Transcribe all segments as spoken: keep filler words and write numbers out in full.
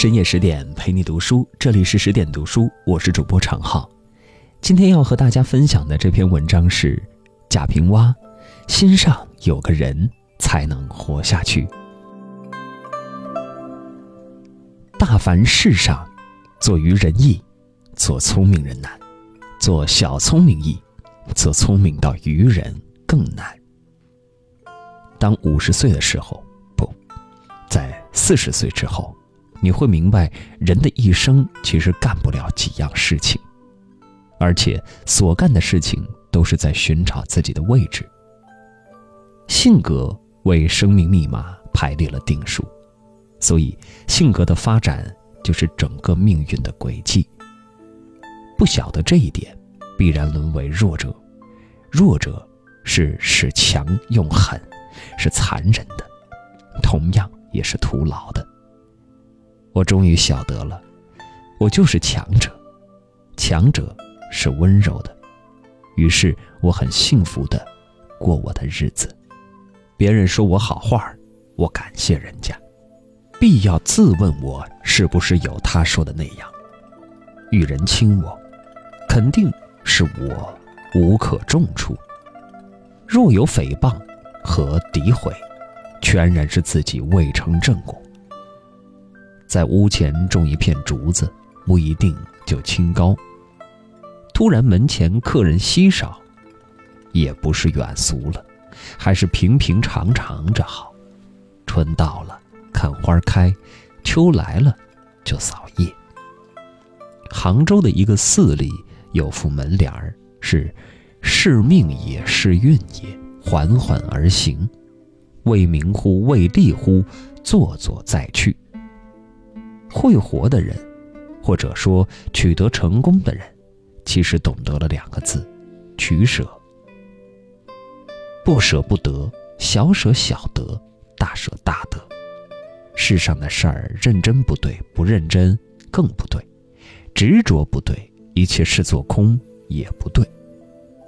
深夜十点陪你读书，这里是十点读书，我是主播常浩。今天要和大家分享的这篇文章是贾平凹，心上有个人才能活下去。大凡世上，做愚人易，做聪明人难；做小聪明易，做聪明到愚人更难。当五十岁的时候，不，在四十岁之后，你会明白，人的一生其实干不了几样事情，而且所干的事情都是在寻找自己的位置。性格为生命密码排列了定数，所以性格的发展就是整个命运的轨迹。不晓得这一点，必然沦为弱者。弱者是使强用狠，是残忍的，同样也是徒劳的。我终于晓得了，我就是强者，强者是温柔的。于是我很幸福地过我的日子，别人说我好话，我感谢人家，必要自问我是不是有他说的那样。遇人轻我，肯定是我无可重处。若有诽谤和诋毁，全然是自己未成正果。在屋前种一片竹子，不一定就清高。突然门前客人稀少，也不是远俗了，还是平平常常着好。春到了看花开，秋来了就扫叶。杭州的一个寺里有副门帘儿，是是命也，是运也，缓缓而行，为名乎，为利乎，做做再去。会活的人，或者说取得成功的人，其实懂得了两个字：取舍。不舍不得，小舍小得，大舍大得。世上的事儿，认真不对，不认真更不对，执着不对，一切视作空也不对。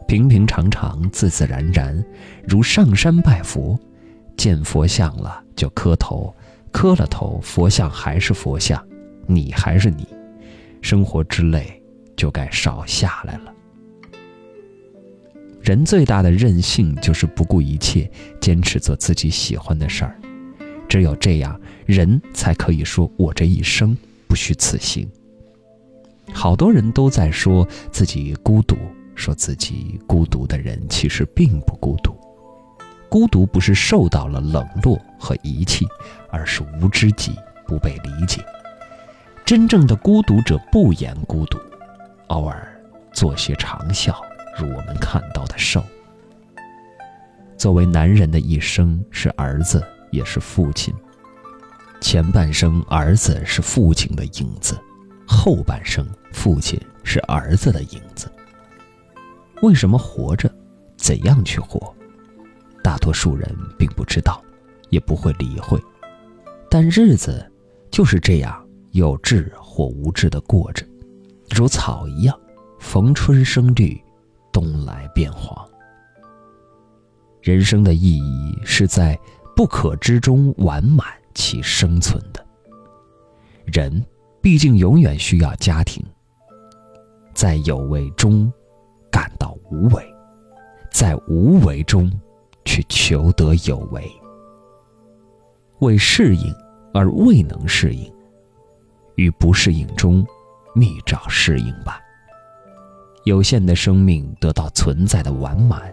平平常常，自自然然，如上山拜佛，见佛像了就磕头，磕了头，佛像还是佛像，你还是你，生活之累就该少下来了。人最大的任性就是不顾一切，坚持做自己喜欢的事儿。只有这样，人才可以说我这一生不虚此行。好多人都在说自己孤独，说自己孤独的人其实并不孤独。孤独不是受到了冷落和遗弃，而是无知己，不被理解。真正的孤独者不言孤独，偶尔做些长笑，如我们看到的兽。作为男人的一生，是儿子也是父亲。前半生儿子是父亲的影子，后半生父亲是儿子的影子。为什么活着？怎样去活？大多数人并不知道，也不会理会，但日子就是这样有志或无志的过着，如草一样，逢春生绿，冬来变黄。人生的意义是在不可知中完满其生存的。人毕竟永远需要家庭，在有为中感到无为，在无为中去求得有为。为适应而未能适应，于不适应中觅找适应吧。有限的生命得到存在的完满，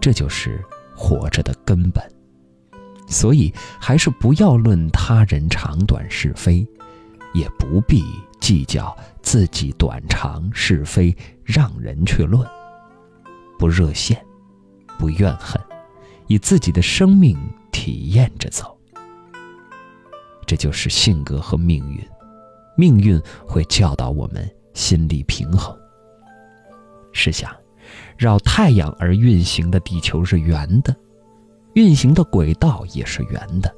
这就是活着的根本。所以还是不要论他人长短是非，也不必计较自己短长是非，让人去论。不热线，不怨恨，以自己的生命体验着走。这就是性格和命运。命运会教导我们心理平衡。试想，绕太阳而运行的地球是圆的，运行的轨道也是圆的。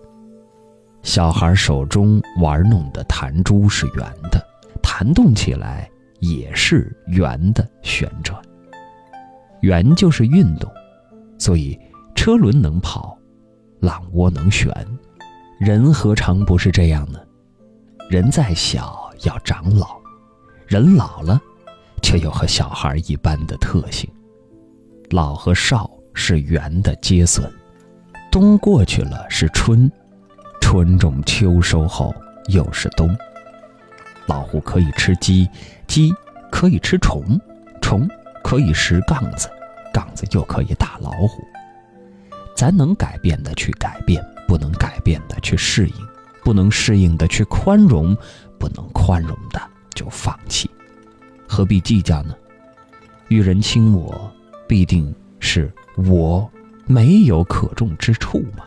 小孩手中玩弄的弹珠是圆的，弹动起来也是圆的旋转。圆就是运动，所以车轮能跑，狼窝能旋。人何尝不是这样呢？人再小要长老，人老了却有和小孩一般的特性。老和少是元的接损，冬过去了是春，春种秋收后又是冬。老虎可以吃鸡，鸡可以吃虫，虫可以食杠子，杠子又可以打老虎。咱能改变的去改变，不能改变的去适应，不能适应的去宽容，不能宽容的就放弃。何必计较呢？遇人轻我，必定是我没有可重之处嘛。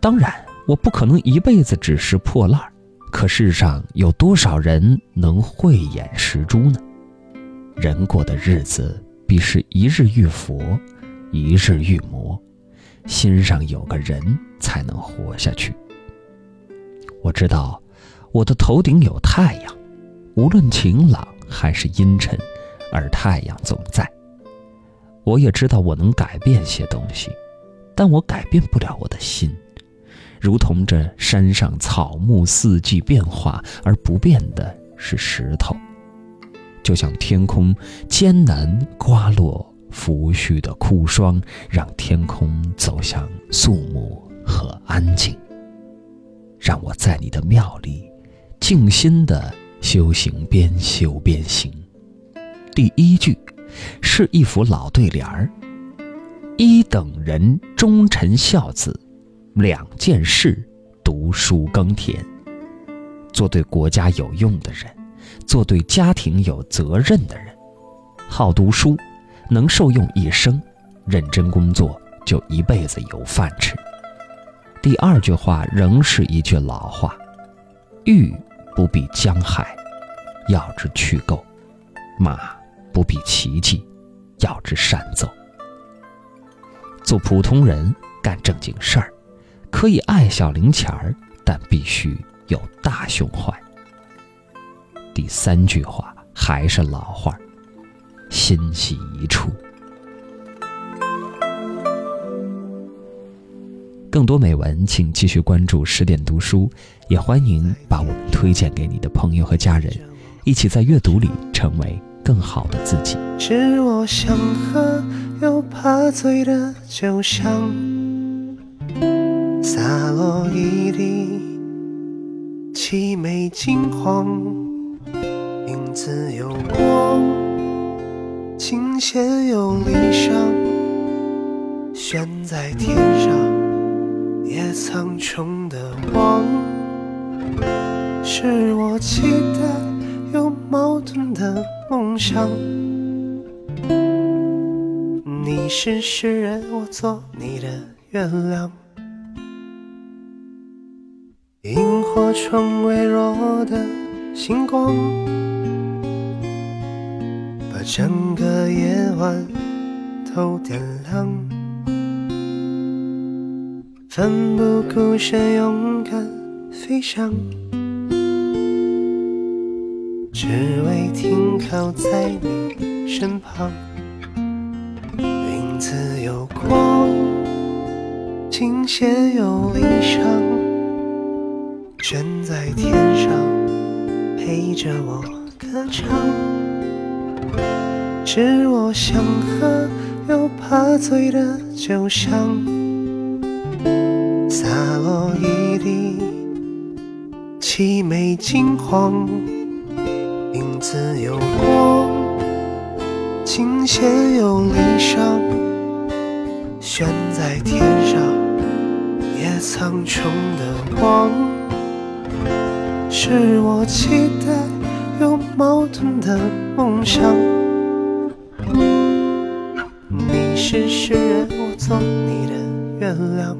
当然我不可能一辈子只是破烂，可世上有多少人能慧眼识珠呢？人过的日子必是一日遇佛，一日遇魔，心上有个人才能活下去。我知道我的头顶有太阳，无论晴朗还是阴沉，而太阳总在。我也知道我能改变些东西，但我改变不了我的心，如同这山上草木四季变化，而不变的是石头，就像天空艰难刮落拂絮的酷霜，让天空走向肃穆和安静。让我在你的庙里静心地修行，边修边行。第一句是一幅老对联儿：一等人，忠臣孝子，两件事，读书耕田。做对国家有用的人，做对家庭有责任的人。好读书能受用一生，认真工作就一辈子有饭吃。第二句话仍是一句老话：玉不必江海，要之去垢；马不必奇迹，要之善奏。做普通人，干正经事儿，可以爱小零钱儿，但必须有大胸怀。第三句话还是老话：心系一处。更多美文请继续关注十点读书，也欢迎把我们推荐给你的朋友和家人，一起在阅读里成为更好的自己。是我想喝又怕醉的酒香，洒落一地凄美惊慌，影子有光，琴弦有离殇，悬在天上也苍穹的望，是我期待又矛盾的梦想。你是诗人，我做你的月亮。萤火虫微弱的星光，把整个夜晚都点亮。奋不顾身勇敢飞翔，只为停靠在你身旁。影子有光，琴弦有离殇，悬在天上陪着我歌唱。是我想喝又怕醉的酒香，洒落一地凄美惊慌，影子有光，琴弦有离殇，悬在天上也苍穹的望，是我期待又矛盾的梦想。你是诗人，我做你的月亮。